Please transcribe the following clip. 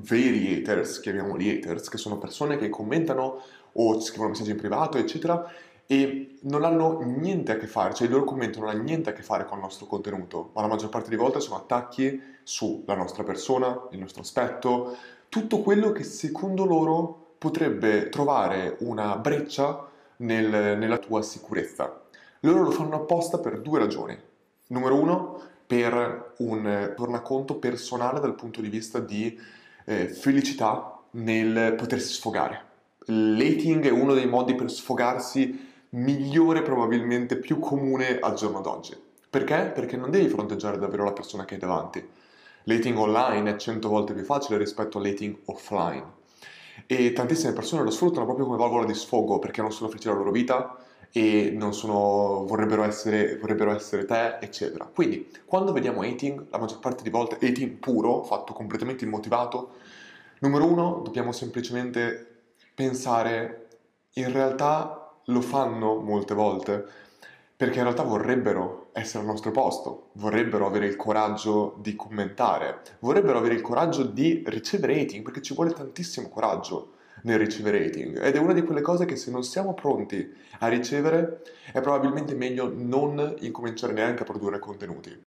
veri haters, chiamiamoli haters, che sono persone che commentano o scrivono messaggi in privato, eccetera, e non hanno niente a che fare, cioè il loro commento non ha niente a che fare con il nostro contenuto, ma la maggior parte delle volte sono attacchi sulla nostra persona, il nostro aspetto, tutto quello che secondo loro potrebbe trovare una breccia nella tua sicurezza. Loro lo fanno apposta per due ragioni. Numero uno, per un tornaconto personale dal punto di vista di felicità nel potersi sfogare. L'hating è uno dei modi per sfogarsi migliore, probabilmente più comune al giorno d'oggi. Perché? Perché non devi fronteggiare davvero la persona che hai davanti. L'hating online è 100 volte più facile rispetto all'hating offline. E tantissime persone lo sfruttano proprio come valvola di sfogo, perché non sono felici della loro vita e non sono, vorrebbero essere te, eccetera. Quindi, quando vediamo hating, la maggior parte delle volte hating puro, fatto completamente immotivato, numero uno, dobbiamo semplicemente pensare, in realtà lo fanno molte volte, perché in realtà vorrebbero essere al nostro posto, vorrebbero avere il coraggio di commentare, vorrebbero avere il coraggio di ricevere hating, perché ci vuole tantissimo coraggio nel ricevere hating, ed è una di quelle cose che se non siamo pronti a ricevere è probabilmente meglio non incominciare neanche a produrre contenuti.